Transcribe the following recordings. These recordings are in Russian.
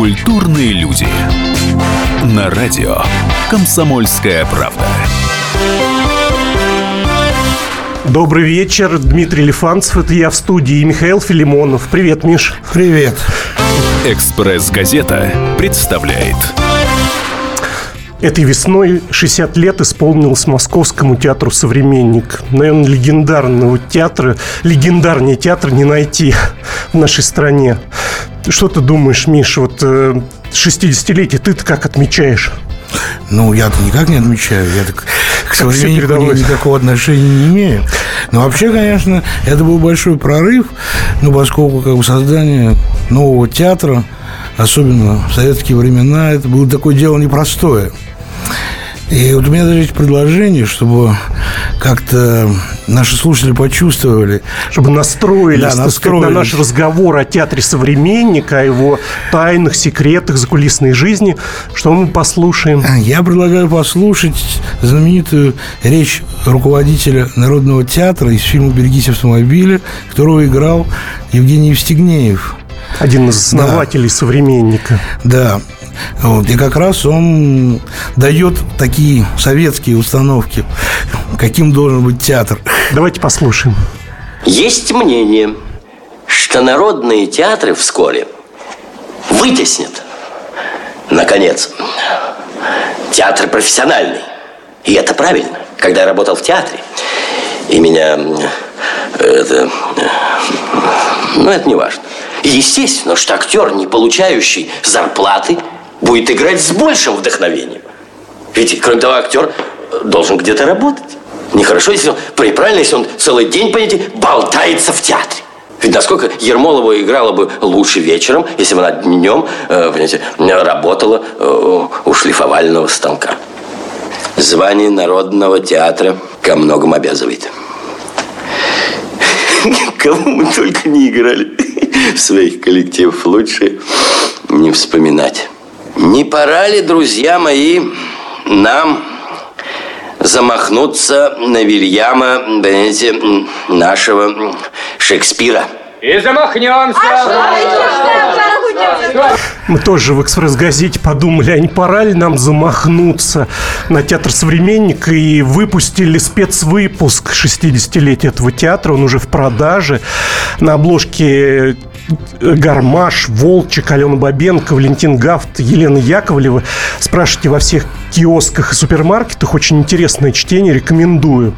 Культурные люди. На радио «Комсомольская правда». Добрый вечер, Дмитрий Лифанцев, это я в студии, и Михаил Филимонов. Привет, Миш. Привет. «Экспресс-газета» представляет. Этой весной 60 лет исполнилось Московскому театру «Современник». Наверное, легендарный театр не найти в нашей стране. Что ты думаешь, Миш, вот 60-летие ты-то как отмечаешь? Ну, я-то никак не отмечаю, я так к «Современнику» никакого отношения не имею. Но вообще, конечно, это был большой прорыв, ну, поскольку как бы создание нового театра, особенно в советские времена, это было такое дело непростое. И вот у меня даже есть предложение, чтобы как-то наши слушатели почувствовали. Чтобы настроились. На наш разговор о театре «Современник», о его тайных, секретах, закулисной жизни. Что мы послушаем? Я предлагаю послушать знаменитую речь руководителя Народного театра из фильма «Берегись автомобиля», которого играл Евгений Евстигнеев. Один из основателей «Современника». Да. Вот. И как раз он дает такие советские установки, каким должен быть театр. Давайте послушаем. Есть мнение, что народные театры вскоре вытеснят, наконец, театр профессиональный. И это правильно. Когда я работал в театре, и меня это... Ну, это не важно. Естественно, что актер, не получающий зарплаты, будет играть с большим вдохновением. Ведь, кроме того, актер должен где-то работать. Нехорошо, если он, неправильно, если он целый день, понимаете, болтается в театре. Ведь насколько Ермолова играла бы лучше вечером, если бы она днем, понимаете, работала у шлифовального станка. Звание Народного театра ко многому обязывает. Кого мы только не играли в своих коллективах, лучше не вспоминать. Не пора ли, друзья мои, нам замахнуться на Вильяма, понимаете, нашего Шекспира? И замахнемся! Мы тоже в «Экспресс-газете» подумали, а не пора ли нам замахнуться на театр «Современник», и выпустили спецвыпуск 60-летия этого театра, он уже в продаже. На обложке Гармаш, Волчек, Алена Бабенко, Валентин Гафт, Елена Яковлева. Спрашивайте во всех киосках и супермаркетах. Очень интересное чтение, рекомендую.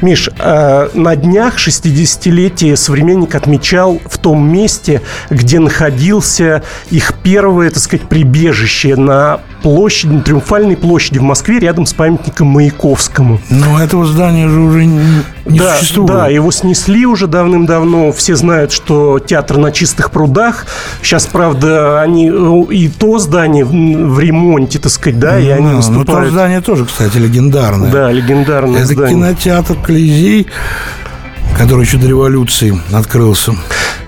Миш, на днях 60-летие «Современник» отмечал в том месте, где находился их первое, так сказать, прибежище, на площади, на Триумфальной площади в Москве, рядом с памятником Маяковскому. Но этого здания же уже не существует. Да, его снесли уже давным-давно. Все знают, что театр на Чистых прудах. Сейчас, правда, они и то здание в ремонте, так сказать, да, и они выступают. Ну, то здание тоже, кстати, легендарное. Да, легендарное это здание. Это кинотеатр «Клезий», который еще до революции открылся.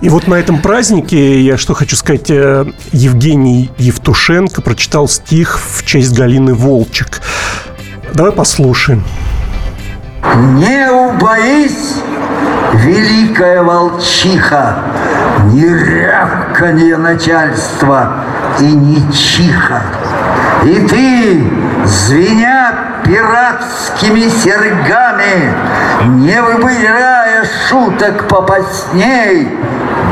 И вот на этом празднике, я что хочу сказать, Евгений Евтушенко прочитал стих в честь Галины Волчек. Давай послушаем. «Не убоись, великая волчиха, ни рявканье начальства и ни чиха. И ты, звеня пиратскими сергами, не выбирая шуток попасней,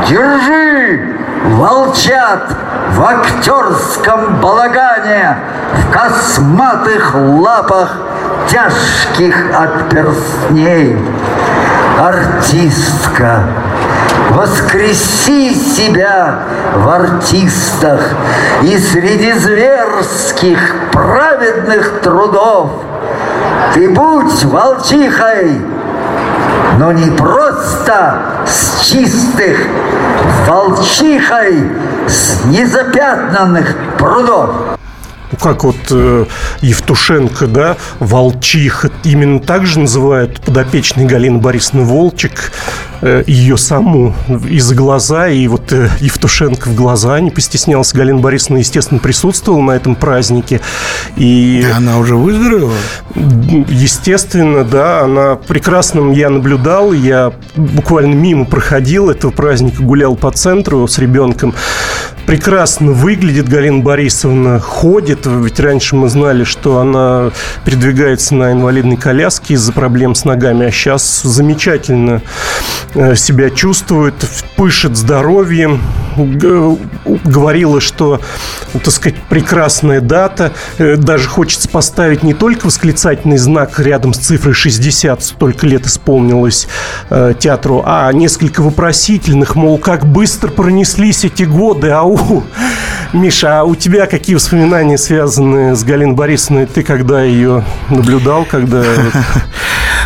держи, волчат, в актерском балагане, в косматых лапах, тяжких от перстней. Артистка, воскреси себя в артистах и среди зверских праведных трудов. Ты будь волчихой, но не просто с чистых, волчихой с незапятнанных прудов». Как вот Евтушенко, да, волчиха, именно так же называют подопечной Галины Борисовны Волчек, ее саму, и за глаза, и вот Евтушенко в глаза не постеснялся. Галина Борисовна, естественно, присутствовала на этом празднике. И она уже выздоровела? Естественно, да, она прекрасным я наблюдал, я буквально мимо проходил этого праздника, гулял по центру с ребенком. прекрасно выглядит Галина Борисовна, ходит. Ведь раньше мы знали, что она передвигается на инвалидной коляске из-за проблем с ногами, а сейчас замечательно себя чувствует, пышет здоровьем. Говорила, что, так сказать, прекрасная дата. Даже хочется поставить не только восклицательный знак рядом с цифрой 60, столько лет исполнилось театру, а несколько вопросительных, мол, как быстро пронеслись эти годы. Ау, Миша, а у тебя какие воспоминания связаны с Галиной Борисовной? Ты когда ее наблюдал, когда...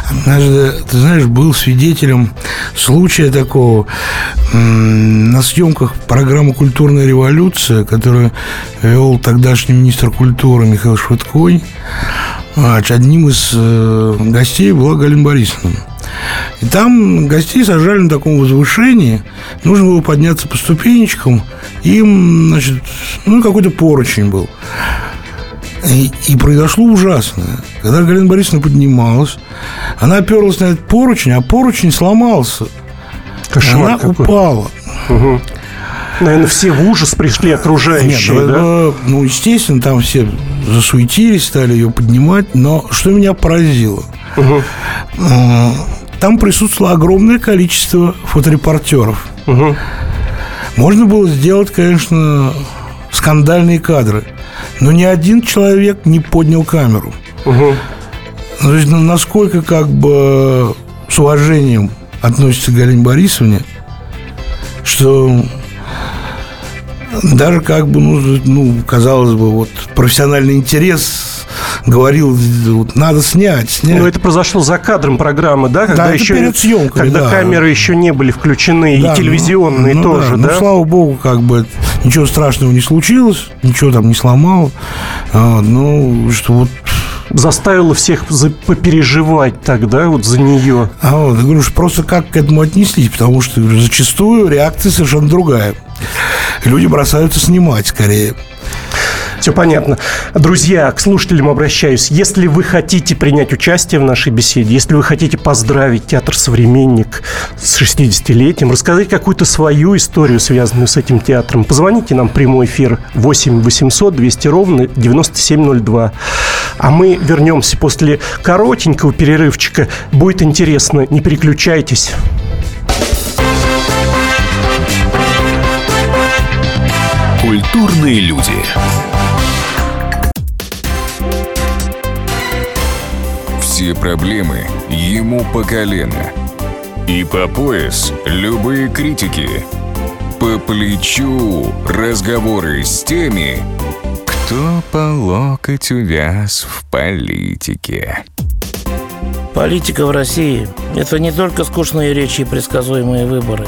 Однажды, ты знаешь, был свидетелем случая такого на съемках программы «Культурная революция», которую вел тогдашний министр культуры Михаил Швыдкой. Одним из гостей была Галина Борисовна. И там гостей сажали на таком возвышении. Нужно было подняться по ступенечкам. Им, значит, какой-то поручень был. И произошло ужасное. Когда Галина Борисовна поднималась, она оперлась на этот поручень, а поручень сломался. Кошмар она какой. Упала. Угу. Наверное, все в ужас пришли окружающие. Нет, да? Естественно, там все засуетились, стали ее поднимать. Но что меня поразило? Угу. Там присутствовало огромное количество фоторепортеров. Угу. Можно было сделать, конечно, скандальные кадры. Но ни один человек не поднял камеру. Угу. То есть, насколько как бы с уважением относится к Галине Борисовне, что даже как бы, казалось бы, вот профессиональный интерес говорил, вот, надо снять. Но это произошло за кадром программы, да? Когда да, еще перед съемкой, когда да. Камеры еще не были включены, да, и телевизионные тоже, да? Ну, слава богу, как бы ничего страшного не случилось, ничего там не сломало. Что вот... Заставило всех попереживать тогда вот за нее. Я говорю, что просто как к этому отнеслись, потому что зачастую реакция совершенно другая. Люди бросаются снимать скорее. Все понятно. Друзья, к слушателям обращаюсь. Если вы хотите принять участие в нашей беседе, если вы хотите поздравить театр «Современник» с 60-летием, рассказать какую-то свою историю, связанную с этим театром, позвоните нам в прямой эфир 8 800 200 ровно 9702. А мы вернемся после коротенького перерывчика. Будет интересно. Не переключайтесь. Культурные люди. Все проблемы ему по колено. И по пояс любые критики. По плечу разговоры с теми, кто по локоть увяз в политике. Политика в России – это не только скучные речи и предсказуемые выборы.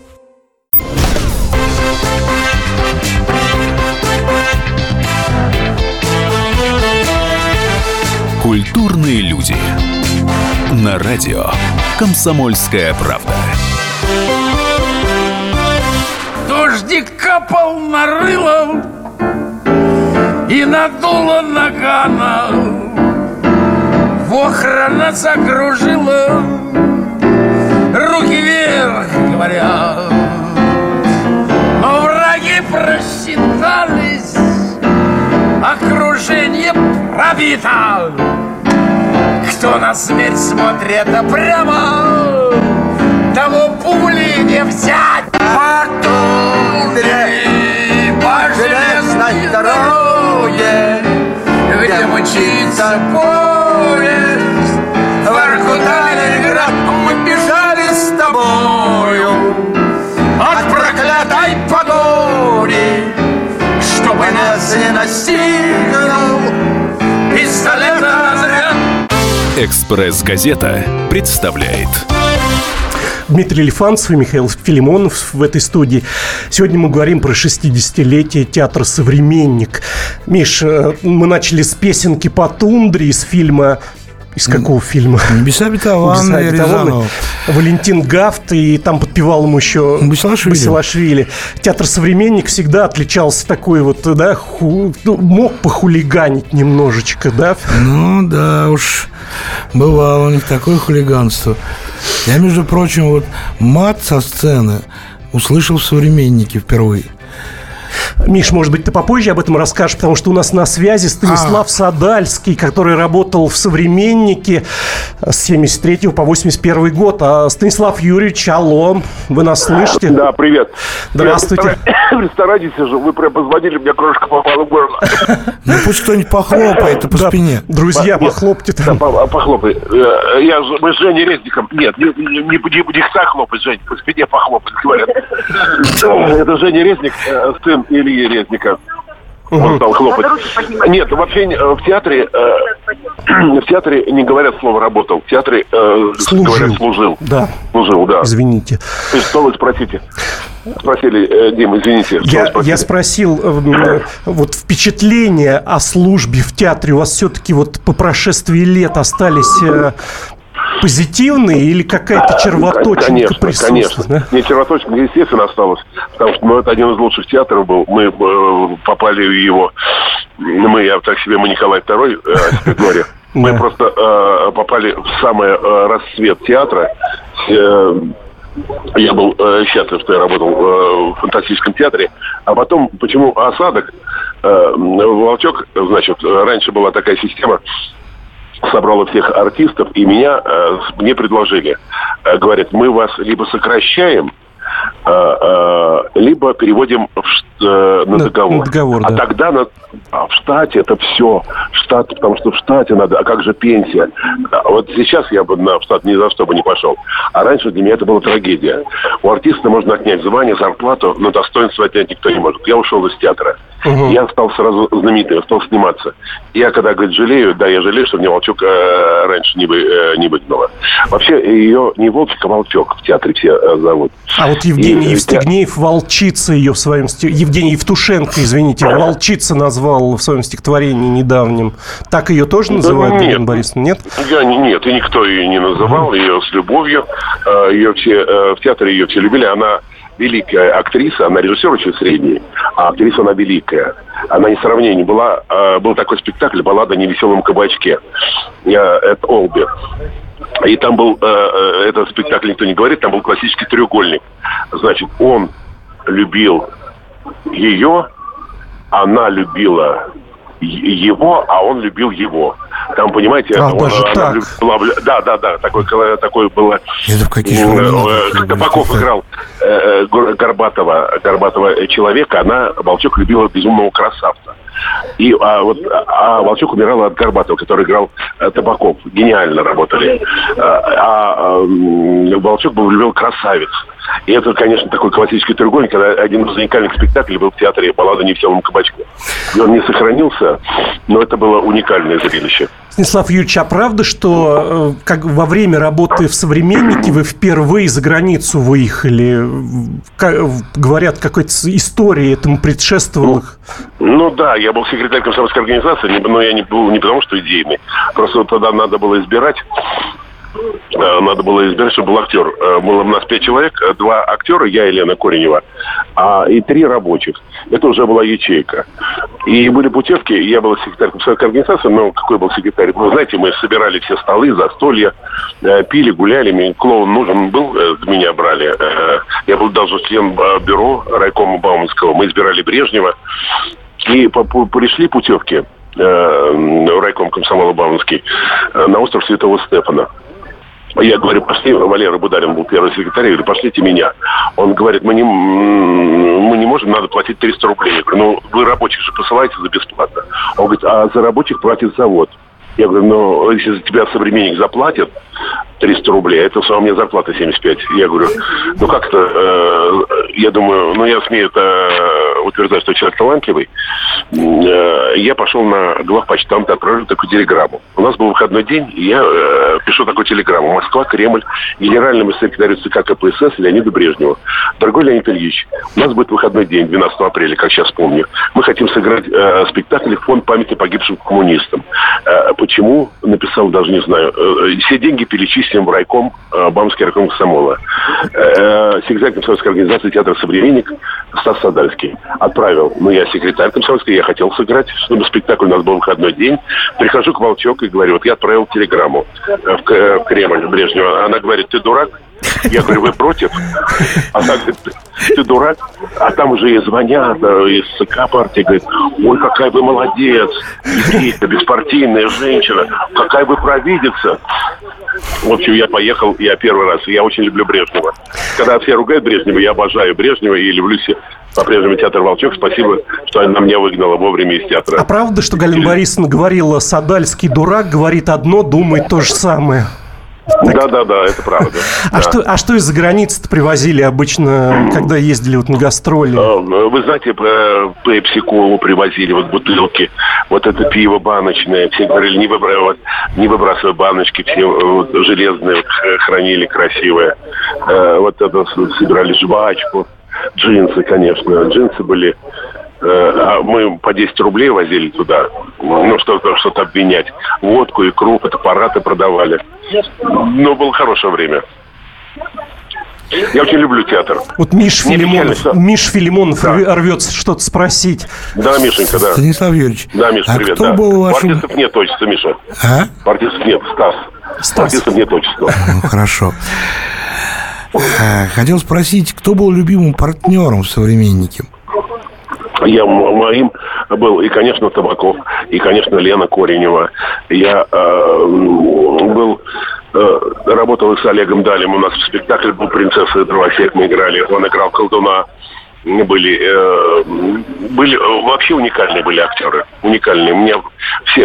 Культурные люди. На радио «Комсомольская правда». Дождик капал на рыло и надуло нагана. Охрана закружила, руки вверх говоря. Но враги просчитались, окружение пробито. Кто на смерть смотрит прямо, того пули не взять. По тундре, по железной дороге, где мчится поезд, в Иркут-Ленинград мы бежали с тобою от проклятой погоды, чтобы нас не настигнул пистолетный разряд. «Экспресс-газета» представляет. Дмитрий Лифанцев и Михаил Филимонов в этой студии. Сегодня мы говорим про 60-летие театра «Современник». Миш, мы начали с песенки по тундре из фильма... Из какого фильма? «Небеса обетованные» Рязанова. Валентин Гафт, и там подпевал ему еще Басилашвили. Театр «Современник» всегда отличался такой вот, да, мог похулиганить немножечко, да? Ну, да уж, бывало у них такое хулиганство. Я, между прочим, вот мат со сцены услышал в «Современнике» впервые. Миш, может быть, ты попозже об этом расскажешь, потому что у нас на связи Станислав Садальский, который работал в «Современнике» с 73 по 81 год. А Станислав Юрьевич, алло, вы нас слышите? Да, привет. Здравствуйте. Представляете, вы прям позвонили, мне крошка попала в горло. Ну, пусть кто-нибудь похлопает по спине. Друзья, похлопьте. Похлопай. Мы с Женей Резником. Нет, не хса хлопать, Жень, по спине похлопать, говорят. Это Женя Резник, сын Ильи Резника. Он стал хлопать. Нет, вообще в театре не говорят слово «работал». В театре говорят «служил». Да. Служил, да. Извините. То есть, что вы спросите? Спросили, Дим, извините. Я спросил, вот впечатления о службе в театре у вас все-таки вот по прошествии лет остались... позитивные или какая-то червоточинка присутствует? Конечно, да? Не, червоточинка, естественно, осталась. Потому что это один из лучших театров был. Мы попали в его... Мы Николай II, Спитноре. Мы просто попали в самый расцвет театра. Я был счастлив, что я работал в фантастическом театре. А потом, почему осадок? Волчек, значит, раньше была такая система... собрала всех артистов, и мне предложили. Говорят, мы вас либо сокращаем, либо переводим на договор. На договор, да. А тогда в штате это все. Штат, потому что в штате надо. А как же пенсия? Вот сейчас я бы в штат ни за что бы не пошел. А раньше для меня это была трагедия. У артиста можно отнять звание, зарплату, но достоинство отнять никто не может. Я ушел из театра. Угу. Я стал сразу знаменитым, я стал сниматься. Я когда, говорит, жалею, да, я жалею, что мне Волчок раньше не выгнала. Вообще ее не Волчек, а Волчок в театре все зовут. А вот Евгений Евстигнеев «Волчица» ее в своем стихотворении... Евгений Евтушенко, извините, «Волчица» назвал в своем стихотворении недавнем. Так ее тоже называют, Елена Борисовна, нет? Нет, и никто ее не называл, ее с любовью. Ее все в театре ее все любили, она... великая актриса, она режиссер очень средний, а актриса она великая. Она не сравнение была. Был такой спектакль «Баллада о невеселом кабачке» от Олби. И там был, этот спектакль никто не говорит, там был классический треугольник. Значит, он любил ее, она любила его, а он любил его. Там, понимаете, такой было. Табаков играл Горбатого человека, она, Волчок, любила безумного красавца. А Волчок умирал от Горбатого, который играл Табаков. Гениально работали. А Волчок был влюблен красавец. И это, конечно, такой классический треугольник, когда один из уникальных спектаклей был в театре «Баллада о невеселом кабачке». И он не сохранился, но это было уникальное зрелище. Станислав Юрьевич, а правда, что во время работы в «Современнике» вы впервые за границу выехали? Говорят, какой-то истории этому предшествовало? Ну да, я был секретарь комсомольской организации, но я не был не потому, что идейный. Просто тогда надо было избирать. Чтобы был актер. Было у нас 5 человек, 2 актера, я, Елена Коренева, и 3 рабочих. Это уже была ячейка. И были путевки, я был секретарь комсомольской организации, но какой был секретарь? Вы знаете, мы собирали все столы, застолья, пили, гуляли, клоун нужен был, меня брали. Я был даже член бюро райкома Бауманского, мы избирали Брежнева, и пришли путевки райком комсомола Бауманский на остров Святого Стефана. Я говорю, пошли, Валера Бударин был первый секретарь, я говорю, пошлите меня. Он говорит, мы не можем, надо платить 300 рублей. Я говорю, ну вы рабочих же посылаете за бесплатно. Он говорит, а за рабочих платит завод. Я говорю, ну если за тебя «Современник» заплатит 300 рублей, это у меня зарплата 75. Я говорю, ну как-то, я думаю, ну я смею это утверждаю, что человек талантливый, я пошел на главпочтамт, отправил такую телеграмму. У нас был выходной день, и я пишу такую телеграмму. Москва, Кремль, генеральному секретарю ЦК КПСС Леониду Брежневу. Дорогой Леонид Ильич, у нас будет выходной день, 12 апреля, как сейчас помню. Мы хотим сыграть спектакль в фонд памяти погибшим коммунистам. Почему? Написал, даже не знаю. Все деньги перечислим в райком, Бамский райком Комсомола. Секретарь Комсомольской организации театра «Современник» Стас Садальский. Отправил. Ну, я секретарь Комсомольской, я хотел сыграть, чтобы спектакль у нас был выходной день. Прихожу к Волчек и говорю, вот я отправил телеграмму в Кремль Брежнева. Она говорит, ты дурак? Я говорю, вы против? Она говорит, ты дурак? А там уже и звонят из ЦК партии, говорит, ой, какая вы молодец, идите, беспартийная женщина, какая вы провидица. В общем, я поехал, я первый раз, я очень люблю Брежнева. Когда все ругают Брежнева, я обожаю Брежнева и люблю себя. По-прежнему театр «Волчек». Спасибо, что она меня выгнала вовремя из театра. А правда, что Галина Борисовна говорила, Садальский дурак, говорит одно, думает то же самое? Да, это правда. А что из-за границы-то привозили обычно, когда ездили вот на гастроли? Вы знаете, пепси-колу привозили, вот бутылки, вот это пиво баночное. Все говорили, не выбрасывай баночки, все вот, железные хранили красивые. Вот это собирали жвачку. Джинсы, конечно. Джинсы были... Мы по 10 рублей возили туда. Ну, что-то обвинять. Водку, икру, фотоаппараты продавали. Но было хорошее время. Я очень люблю театр. Вот Миш Филимонов рвется что-то спросить. Да, Мишенька, да. Станислав Юрьевич. Да, Миша, привет. Кто был вашим... Партистов нет, отчества, Миша. А? Партистов нет, Стас. Партистов нет, отчества. Ну, хорошо. Хотел спросить, кто был любимым партнером в «Современнике»? Я моим был и, конечно, Табаков, и, конечно, Лена Коренева. Я работал с Олегом Далем. У нас в спектакле был «Принцесса и дровосек». Мы играли. Он играл колдуна. Были вообще уникальные были актеры. Уникальные.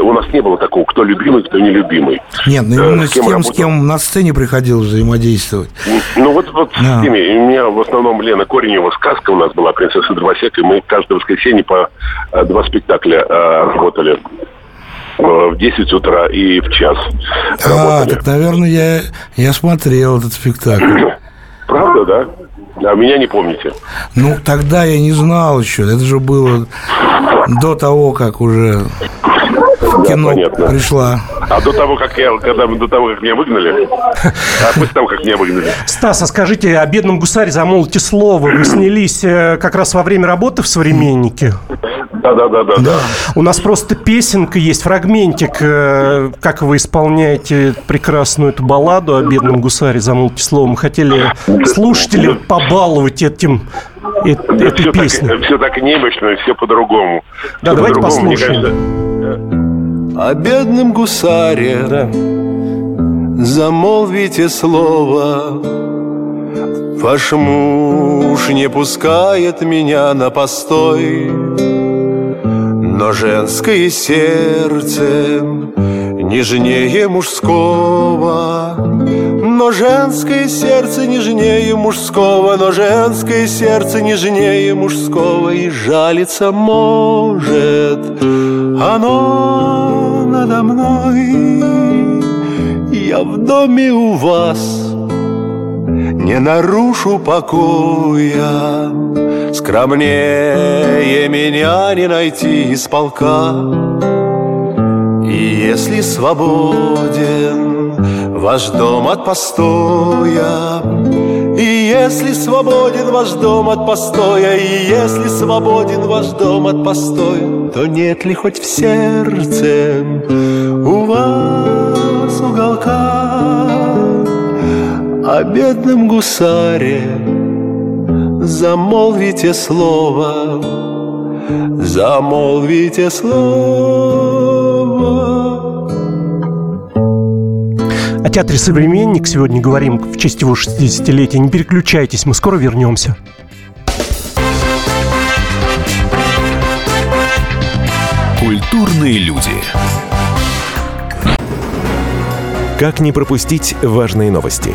У нас не было такого, кто любимый, кто нелюбимый. Нет, ну именно с кем на сцене приходилось взаимодействовать. Ну вот да. С теми. У меня в основном Лена Коренева, сказка у нас была, «Принцесса и дровосек», и мы каждое воскресенье по два спектакля работали. В 10 утра и в час. Так, наверное, я смотрел этот спектакль. Правда, да? А меня не помните? Ну, тогда я не знал еще. Это же было до того, как уже кино пришло. А до того, как меня выгнали? А после того, как меня выгнали? Стас, а скажите, о «Бедном гусаре» замолвите слово. Вы снялись как раз во время работы в «Современнике». Да. У нас просто песенка есть, фрагментик, как вы исполняете прекрасную эту балладу о «Бедном гусаре», замолвите слово. Мы хотели слушателей побаловать этой песней. Все так немощно, все по-другому. Да, все давайте по-другому, послушаем. Да. О бедном гусаре, да, замолвите слово. Ваш муж не пускает меня на постой, но женское сердце нежнее мужского, но женское сердце нежнее мужского, но женское сердце нежнее мужского, и жалиться может оно надо мной. Я в доме у вас не нарушу покоя, скромнее меня не найти из полка. И если свободен ваш дом от постоя, и если свободен ваш дом от постоя, и если свободен ваш дом от постоя, то нет ли хоть в сердце у вас уголка? О бедном гусаре замолвите слово, замолвите слово. О театре «Современник» сегодня говорим в честь его 60-летия. Не переключайтесь, мы скоро вернемся. Культурные люди. Как не пропустить важные новости?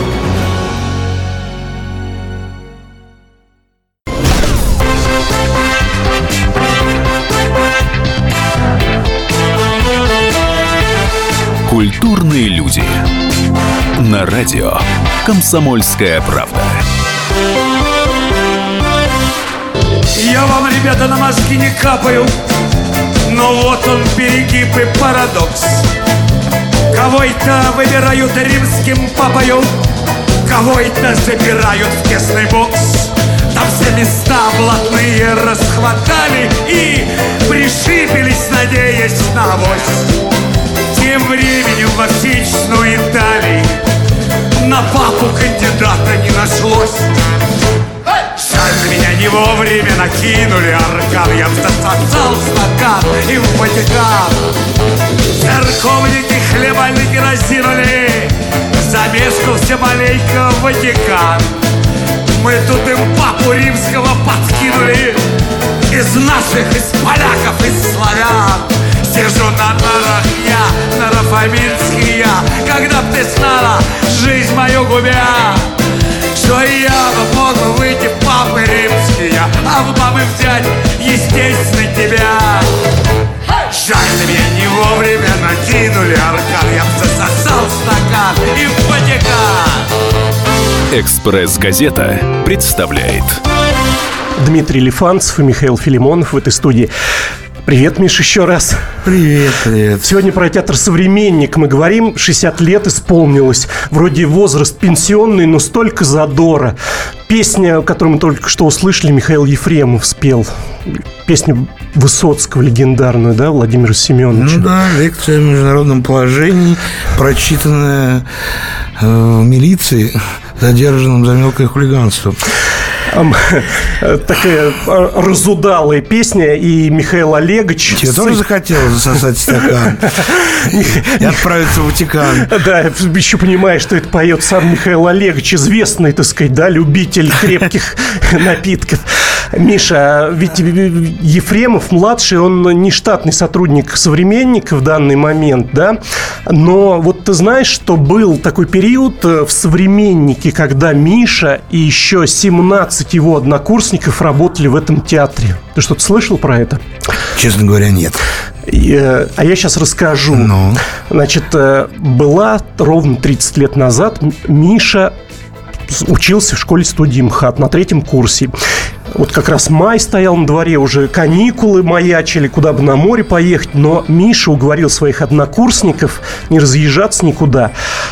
Культурные люди. На радио «Комсомольская правда». Я вам, ребята, на мозги не капаю, но вот он перегиб и парадокс. Кого это выбирают римским папою, кого это забирают в тесный бокс. Там все места блатные расхватали и пришибились, надеясь на авось. Тем временем в отечественную Италию на папу кандидата не нашлось. Жаль, меня не вовремя накинули аркан. Я втоптал стакан и в Ватикан. Церковники хлебальники разинули замешку все маленько в Ватикан. Мы тут им папу римского подкинули из наших, из поляков, из славян. Сижу на нарах я, нарафаминский я, когда б ты знала жизнь мою губя, что и я бы мог выйти в папы римский я, а в мамы взять, естественно, тебя. Жаль, меня не вовремя накинули аркан, я б засосал стакан и в Ватикан. «Экспресс-газета» представляет. Дмитрий Лифанцев и Михаил Филимонов в этой студии. Привет, Миш, еще раз. Привет, привет. Сегодня про театр «Современник» мы говорим. 60 лет исполнилось. Вроде возраст пенсионный, но столько задора. Песня, которую мы только что услышали, Михаил Ефремов спел. Песню Высоцкого легендарную, да, Владимира Семеновича. Ну да, лекция в международном положении, прочитанная в милиции, задержанном за мелкое хулиганство. Такая разудалая песня. И Михаил Олегович... Тебе тоже захотелось засосать стакан и отправиться в Ватикан? Да, еще понимаю, что это поет сам Михаил Олегович, известный, так сказать, да, любитель крепких напитков. Миша, ведь Ефремов-младший, он не штатный сотрудник «Современника» в данный момент, да? Но вот ты знаешь, что был такой период в «Современнике», когда Миша и еще 17 его однокурсников работали в этом театре. Ты что-то слышал про это? Честно говоря, нет. А я сейчас расскажу. Ну? Значит, была ровно 30 лет назад Миша... учился в школе-студии МХАТ на третьем курсе. Вот как раз май стоял на дворе, уже каникулы маячили, куда бы на море поехать. Но Миша уговорил своих однокурсников не разъезжаться никуда,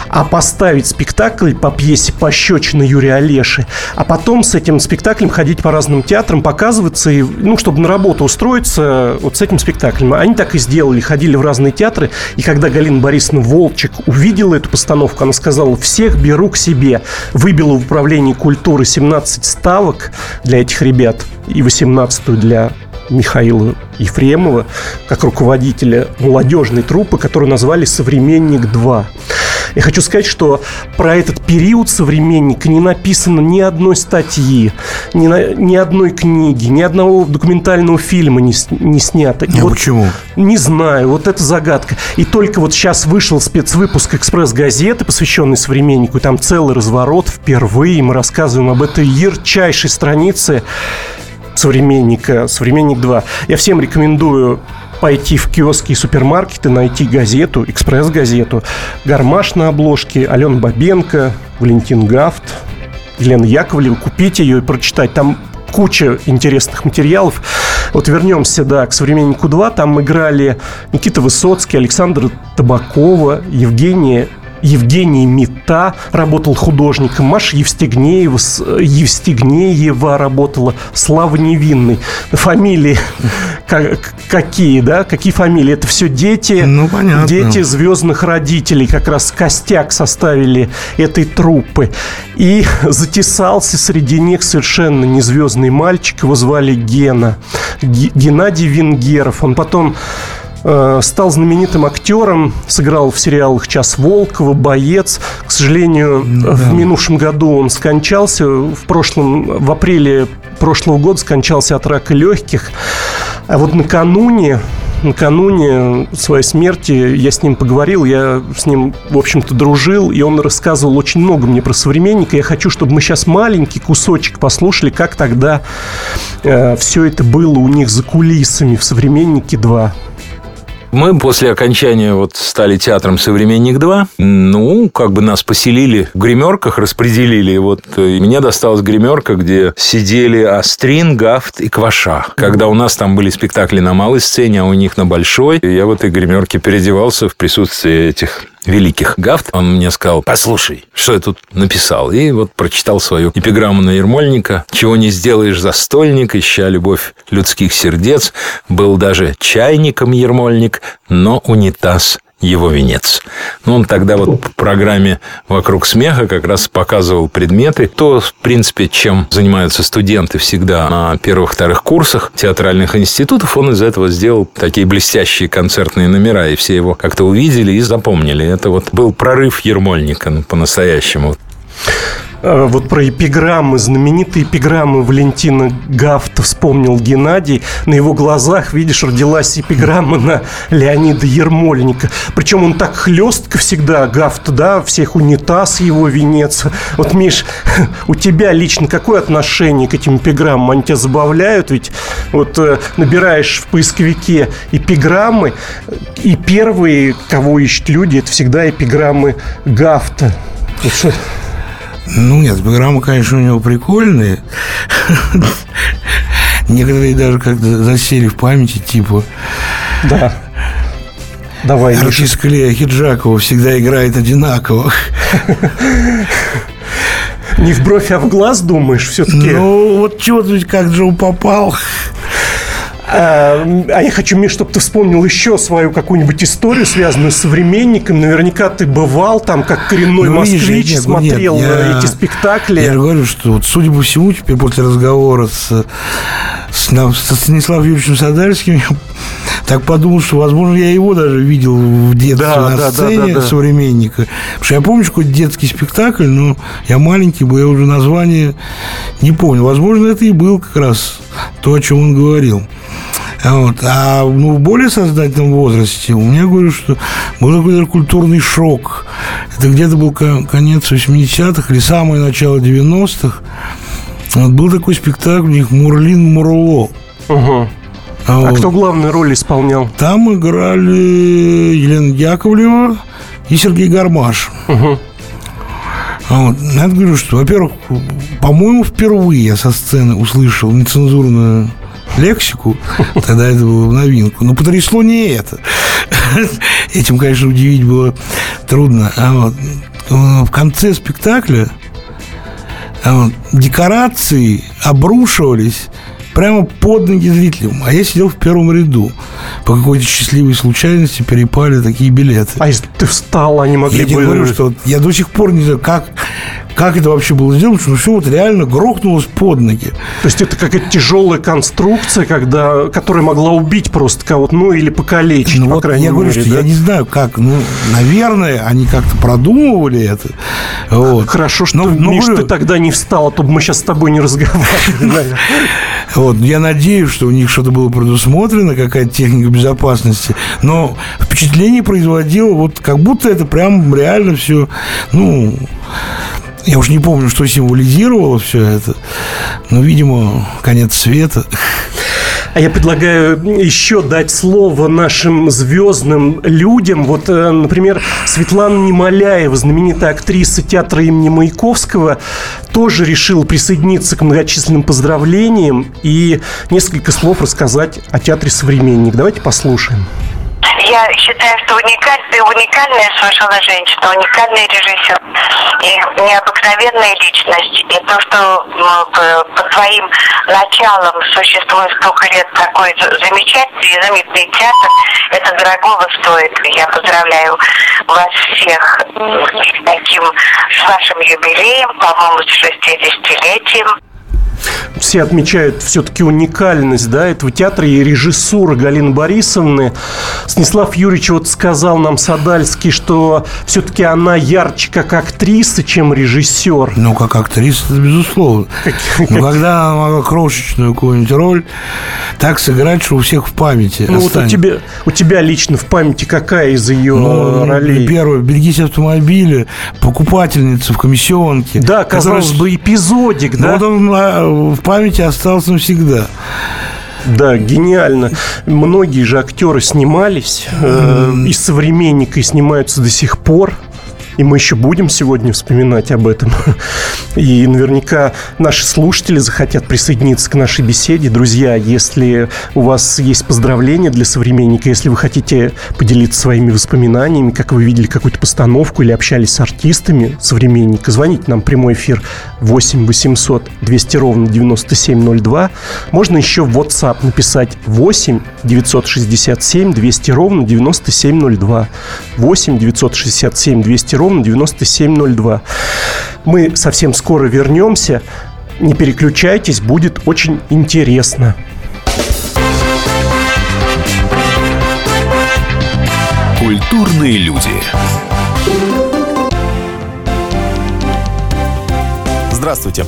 а поставить спектакль по пьесе «Пощечина» Юрия Олеши. А потом с этим спектаклем ходить по разным театрам, показываться, и, ну, чтобы на работу устроиться вот с этим спектаклем. Они так и сделали, ходили в разные театры. И когда Галина Борисовна Волчек увидела эту постановку, она сказала: «Всех беру к себе». Выбила в управлении культуры 17 ставок для этих ребят и 18-ю для Михаила Ефремова как руководителя молодежной труппы, которую назвали «Современник-2». Я хочу сказать, что про этот период «Современника» не написано ни одной статьи, ни одной книги, ни одного документального фильма не снято. А вот, почему? Не знаю, вот это загадка. И только вот сейчас вышел спецвыпуск «Экспресс-газеты», посвященный «Современнику», и там целый разворот впервые. Мы рассказываем об этой ярчайшей странице «Современника», «Современник-2». Я всем рекомендую пойти в киоски и супермаркеты, найти газету, «Экспресс-газету». Гармаш на обложке, Алена Бабенко, Валентин Гафт, Елена Яковлева. Купить ее и прочитать. Там куча интересных материалов. Вот вернемся, да, к «Современнику-2». Там играли Никита Высоцкий, Александра Табакова, Евгений Мита работал художником, Маша Евстигнеева работала, Слава Невинный. Фамилии какие, да? Какие фамилии? Это все дети, ну, дети звездных родителей. Как раз костяк составили этой труппы. И затесался среди них совершенно незвездный мальчик. Его звали Гена. Геннадий Венгеров. Он потом... стал знаменитым актером, сыграл в сериалах «Час Волкова», «Боец». К сожалению, в минувшем году он скончался. В апреле прошлого года скончался от рака легких. А вот накануне своей смерти я с ним поговорил, я с ним, в общем-то, дружил, и он рассказывал очень много мне про «Современника». Я хочу, чтобы мы сейчас маленький кусочек послушали, как тогда все это было у них за кулисами в «Современнике 2». Мы после окончания стали театром «Современник-2». Нас поселили в гримерках, распределили. И мне досталась гримерка, где сидели Острин, Гафт и Кваша. Когда у нас там были спектакли на малой сцене, а у них на большой. И я в этой гримерке переодевался в присутствии этих великих. Гафт, он мне сказал: послушай, что я тут написал. И прочитал свою эпиграмму на Ярмольника. Чего не сделаешь за стольник, ища любовь людских сердец. Был даже чайником Ярмольник, но унитаз его венец. Он тогда в программе «Вокруг смеха» как раз показывал предметы. То, в принципе, чем занимаются студенты всегда на первых-вторых курсах театральных институтов, он из этого сделал такие блестящие концертные номера, и все его как-то увидели и запомнили. Это был прорыв Ярмольника по-настоящему. Про эпиграммы, знаменитые эпиграммы Валентина Гафта вспомнил Геннадий. На его глазах, видишь, родилась эпиграмма на Леонида Ярмольника. Причем он так хлестко всегда, Гафт, да, всех унитаз его венец. Миш, у тебя лично какое отношение к этим эпиграммам? Они тебя забавляют? Ведь набираешь в поисковике эпиграммы, и первые, кого ищут люди, это всегда эпиграммы Гафта. Нет, программы, конечно, у него прикольные. Некоторые даже как-то засели в памяти, типа... Да. Давай. Артистка Лея Хиджакова всегда играет одинаково. Не в бровь, а в глаз, думаешь, все-таки? Чего-то ведь как же упопал. А я хочу, Миш, чтобы ты вспомнил еще свою какую-нибудь историю, связанную с «Современником». Наверняка ты бывал там, как коренной москвич, смотрел эти спектакли. Я говорю, что судя по всему, теперь после разговора со Станиславом Юрьевичем Садальским, я так подумал, что, возможно, я его даже видел в детстве на сцене «Современника». Потому что я помню, что какой-то детский спектакль, но я маленький был, я уже название не помню. Возможно, это и был как раз то, о чем он говорил. В более сознательном возрасте у меня, говорю, что был какой-то культурный шок. Это где-то был конец 80-х или самое начало 90-х. Был такой спектакль у них «Мурлин Мурло». Угу. А кто главную роль исполнял? Там играли Елена Яковлева и Сергей Гармаш. Угу. Я говорю, что, во-первых, по-моему, впервые я со сцены услышал нецензурную лексику, тогда это было в новинку. Но потрясло не это. Этим, конечно, удивить было трудно. В конце спектакля декорации обрушивались прямо под ноги зрителям. А я сидел в первом ряду. По какой-то счастливой случайности перепали такие билеты. А если ты встал, они могли бы... Я говорю, что я до сих пор не знаю, как это вообще было сделано, потому что все реально грохнулось под ноги. То есть это какая-то тяжелая конструкция, которая могла убить просто кого-то, или покалечить, по крайней мере. Я говорю, что я не знаю, как. Наверное, они как-то продумывали это. Хорошо, что, Миш, ты тогда не встал, а то мы сейчас с тобой не разговаривали. Я надеюсь, что у них что-то было предусмотрено, какая-то техника безопасности, но впечатление производило, как будто это прям реально все, я уж не помню, что символизировало все это, но, видимо, конец света. А я предлагаю еще дать слово нашим звездным людям. Например, Светлана Немоляева, знаменитая актриса театра имени Маяковского, тоже решила присоединиться к многочисленным поздравлениям и несколько слов рассказать о театре «Современник». Давайте послушаем. Я считаю, что ты уникальная совершенно женщина, уникальный режиссер и необыкновенная личность. И то, что под твоим началом существует столько лет такой замечательный, заметный театр, это дорогого стоит. Я поздравляю вас всех с вашим юбилеем, по-моему, с 60-летием. Все отмечают все-таки уникальность, да, этого театра и режиссуры Галины Борисовны. Станислав Юрьевич вот сказал нам, Садальский, что все-таки она ярче как актриса, чем режиссер. Ну, как актриса, это безусловно. Но когда она могла крошечную какую-нибудь роль так сыграть, что у всех в памяти останется. Ну, вот у тебя лично в памяти какая из ее ролей? Первая, «Берегись автомобиля», «Покупательница» в комиссионке. Да, казалось бы, эпизодик, да? Вот он в памяти остался навсегда. Да, гениально. Многие же актеры снимались, из «Современника», и снимаются до сих пор. И мы еще будем сегодня вспоминать об этом. И наверняка наши слушатели захотят присоединиться к нашей беседе. Друзья, если у вас есть поздравления для «Современника», если вы хотите поделиться своими воспоминаниями, как вы видели какую-то постановку или общались с артистами «Современника», звоните нам в прямой эфир 8 800 200 ровно 9702. Можно еще в WhatsApp написать 8 967 200 ровно 9702. 8 967 200 ровно 9702. Мы совсем скоро вернемся. Не переключайтесь, будет очень интересно. Культурные люди. Здравствуйте.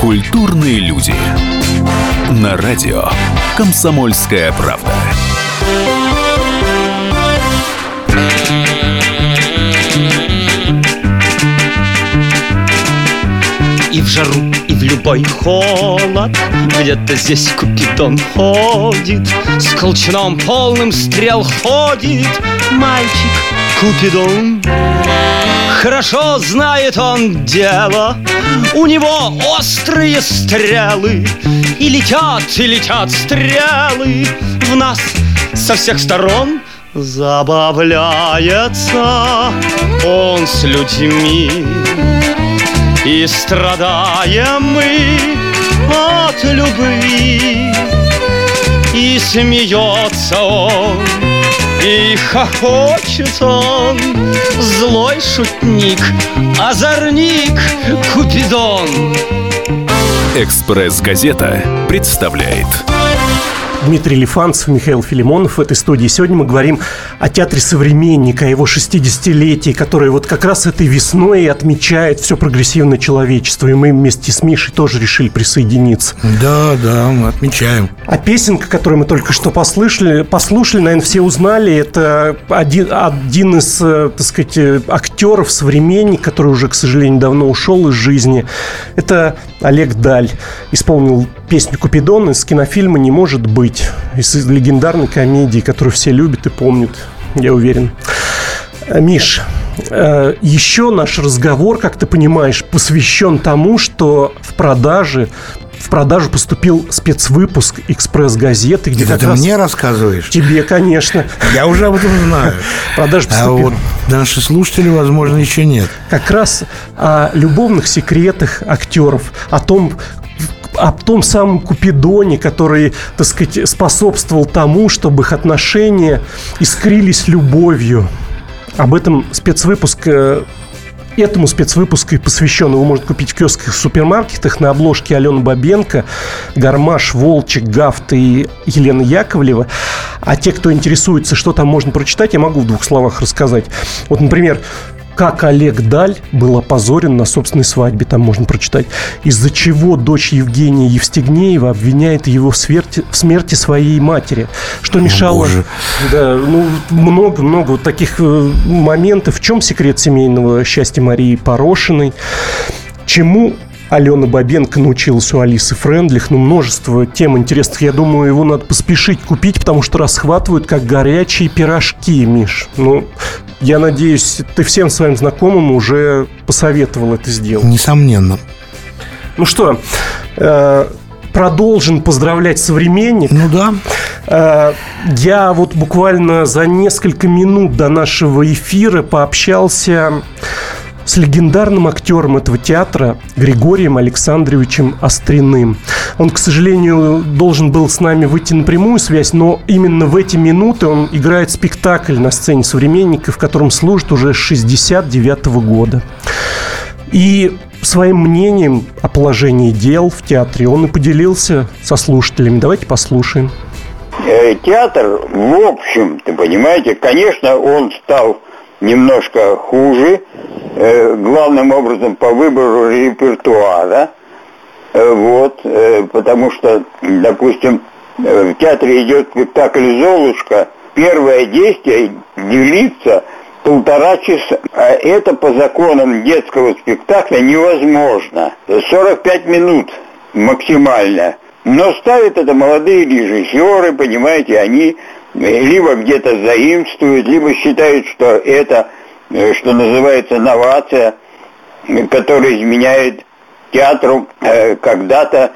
Культурные люди. На радио «Комсомольская правда». И в жару, и в любой холод где-то здесь Купидон ходит, с колчаном полным стрел ходит мальчик Купидон. Хорошо знает он дело, у него острые стрелы, и летят стрелы в нас со всех сторон. Забавляется он с людьми, и страдаем мы от любви. И смеется он, и хохочет он, злой шутник, озорник Купидон. «Экспресс-газета» представляет. Дмитрий Лифанцев, Михаил Филимонов в этой студии. Сегодня мы говорим о театре «Современника», о его 60-летии, которое вот как раз этой весной отмечает все прогрессивное человечество. И мы вместе с Мишей тоже решили присоединиться. Да, мы отмечаем. А песенка, которую мы только что послушали, наверное, все узнали. Это один из, так сказать, актеров «Современник», который уже, к сожалению, давно ушел из жизни. Это Олег Даль. Исполнил песню «Купидон» из кинофильма «Не может быть», из легендарной комедии, которую все любят и помнят, я уверен. Миш, еще наш разговор, как ты понимаешь, посвящен тому, что в продажу поступил спецвыпуск «Экспресс-газеты», где как раз... Ты мне рассказываешь? Тебе, конечно. Я уже об этом знаю. Продажа поступила. А вот наши слушатели, возможно, еще нет. Как раз о любовных секретах актеров, о том самом Купидоне, который, так сказать, способствовал тому, чтобы их отношения искрились любовью. Об этом этому спецвыпуску и посвящен. Его можно купить в киосках и супермаркетах. На обложке Алена Бабенко, Гармаш, Волчек, Гафт и Елена Яковлева. А те, кто интересуется, что там можно прочитать, я могу в двух словах рассказать. Вот, например, как Олег Даль был опозорен на собственной свадьбе, там можно прочитать. Из-за чего дочь Евгения Евстигнеева обвиняет его в смерти своей матери. Что мешало... Да, много-много вот таких моментов. В чем секрет семейного счастья Марии Порошиной? Чему Алена Бабенко научилась у Алисы Френдлих. Ну, множество тем интересных. Я думаю, его надо поспешить купить, потому что расхватывают, как горячие пирожки, Миш. Ну, я надеюсь, ты всем своим знакомым уже посоветовал это сделать. Несомненно. Ну что, продолжим поздравлять «Современник». Ну да. Я вот буквально за несколько минут до нашего эфира пообщался с легендарным актером этого театра Григорием Александровичем Остриным. Он, к сожалению, должен был с нами выйти на прямую связь, но именно в эти минуты он играет спектакль на сцене «Современника», в котором служит уже с 1969 года. И своим мнением о положении дел в театре он и поделился со слушателями. Давайте послушаем. Театр, в общем-то, понимаете, конечно, он стал немножко хуже, главным образом по выбору репертуара, вот, потому что, допустим, в театре идет спектакль «Золушка», первое действие длится полтора часа, а это по законам детского спектакля невозможно, 45 минут максимально, но ставят это молодые режиссеры, понимаете, они либо где-то заимствуют, либо считают, что это, что называется, новация, которая изменяет театру, когда-то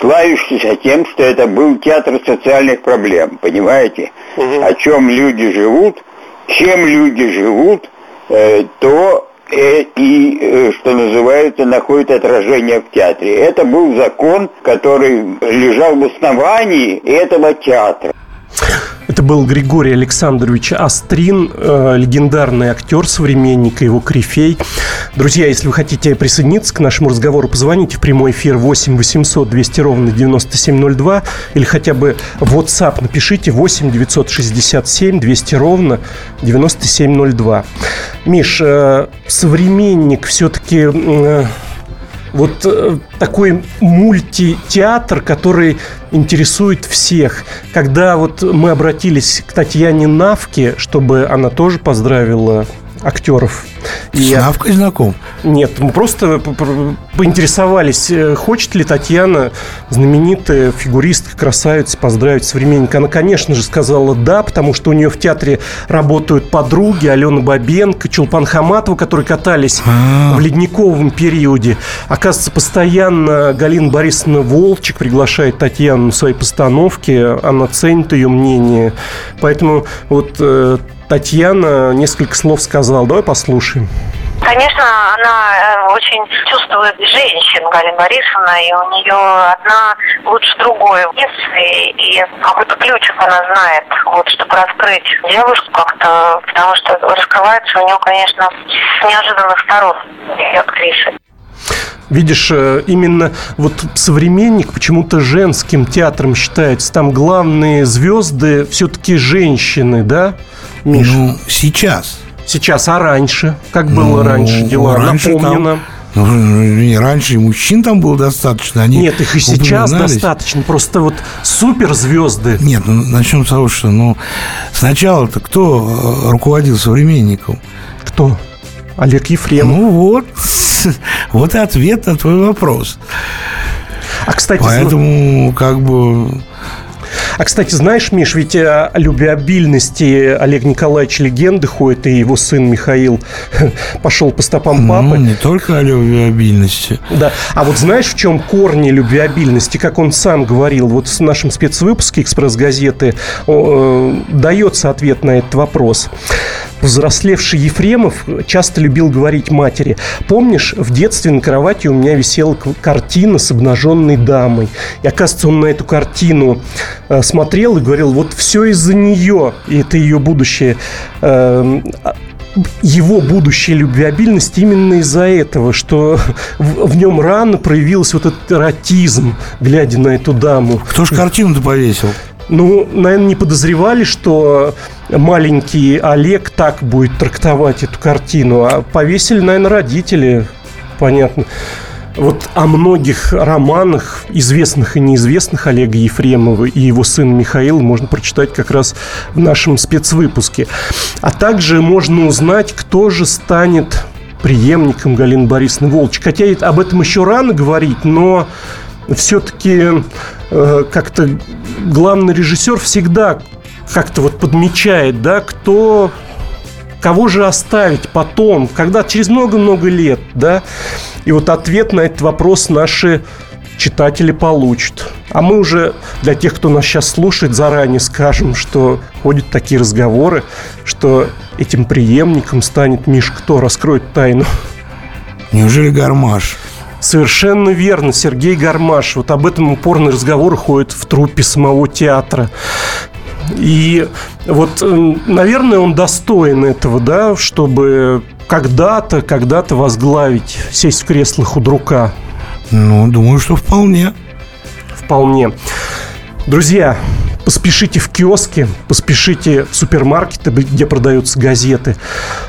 славившийся тем, что это был театр социальных проблем, понимаете? Угу. О чем люди живут, чем люди живут, то и, что называется, находит отражение в театре. Это был закон, который лежал в основании этого театра. Это был Григорий Александрович Острин, легендарный актер «Современника», его корифей. Друзья, если вы хотите присоединиться к нашему разговору, позвоните в прямой эфир 8 800 200 ровно 9702 или хотя бы в WhatsApp напишите 8 967 200 ровно 9702. Миш, «Современник» все-таки... вот такой мультитеатр, который интересует всех. Когда вот мы обратились к Татьяне Навке, чтобы она тоже поздравила актеров. С Навкой знаком? Нет, мы просто поинтересовались, хочет ли Татьяна, знаменитая фигуристка, красавица, поздравить «Современника». Она, конечно же, сказала да, потому что у нее в театре работают подруги Алена Бабенко, Чулпан Хаматова, которые катались в ледниковом периоде. Оказывается, постоянно Галина Борисовна Волчек приглашает Татьяну на свои постановки. Она ценит ее мнение. Поэтому вот... Татьяна несколько слов сказала. Давай послушаем. Конечно, она очень чувствует женщин, Галина Борисовна, и у нее одна лучше другой вес, и какой-то ключик она знает, вот, чтобы раскрыть девушку как-то, потому что раскрывается у нее, конечно, с неожиданных сторон ее актрисы. Видишь, именно вот «Современник» почему-то женским театром считается. Там главные звезды все-таки женщины, да, Миша? Ну, сейчас. Сейчас, а раньше? Как было раньше дела? Раньше напомнено. Раньше и мужчин там было достаточно. Они нет, их и сейчас достаточно. Просто вот суперзвезды. Нет, ну, начнем с того, что сначала-то кто руководил «Современником»? Кто? Олег Ефремов. Ну вот, вот и ответ на твой вопрос. А, кстати, поэтому как бы... А, кстати, знаешь, Миш, ведь о любвеобильности Олега Николаевича легенды ходит, и его сын Михаил пошел по стопам папы. Ну, не только о любвеобильности. Да. А вот знаешь, в чем корни любвеобильности? Как он сам говорил, вот в нашем спецвыпуске «Экспресс-газеты» дается ответ на этот вопрос. Взрослевший Ефремов часто любил говорить матери: «Помнишь, в детстве на кровати у меня висела картина с обнаженной дамой?» И, оказывается, он на эту картину смотрел и говорил: вот все из-за нее, и это ее будущее, его будущее любвеобильность именно из-за этого, что в нем рано проявился вот этот эротизм, глядя на эту даму. Кто ж картину-то повесил? Ну, наверное, не подозревали, что маленький Олег так будет трактовать эту картину. А повесили, наверное, родители. Понятно. Вот о многих романах, известных и неизвестных, Олега Ефремова и его сына Михаила можно прочитать как раз в нашем спецвыпуске. А также можно узнать, кто же станет преемником Галины Борисовны Волчек. Хотя об этом еще рано говорить, но все-таки как-то главный режиссер всегда как-то вот подмечает, да, кого же оставить потом, когда через много-много лет, да. И вот ответ на этот вопрос наши читатели получат. А мы уже для тех, кто нас сейчас слушает, заранее скажем, что ходят такие разговоры, что этим преемником станет Миш, кто раскроет тайну. Неужели Гармаш? Совершенно верно, Сергей Гармаш. Вот об этом упорный разговор ходит в труппе самого театра. И вот, наверное, он достоин этого, да, чтобы когда-то возглавить, сесть в кресло худрука. Ну, думаю, что вполне. Вполне. Друзья, поспешите в киоски, поспешите в супермаркеты, где продаются газеты.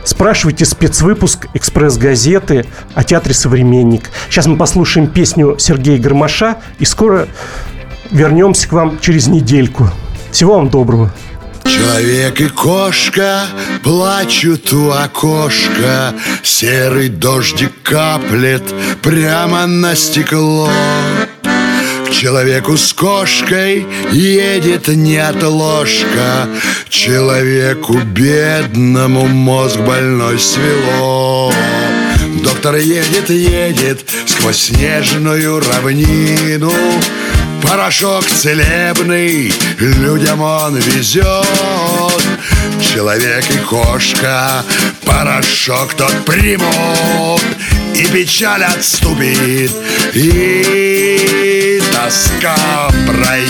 Спрашивайте спецвыпуск «Экспресс-газеты» о театре «Современник». Сейчас мы послушаем песню Сергея Гармаша и скоро вернемся к вам через недельку. Всего вам доброго. Человек и кошка плачут у окошка. Серый дождик каплет прямо на стекло. К человеку с кошкой едет неотложка. Человеку бедному мозг больной свело. Доктор едет сквозь снежную равнину. Порошок целебный людям он везет. Человек и кошка порошок тот примут, и печаль отступит, и тоска пройдет.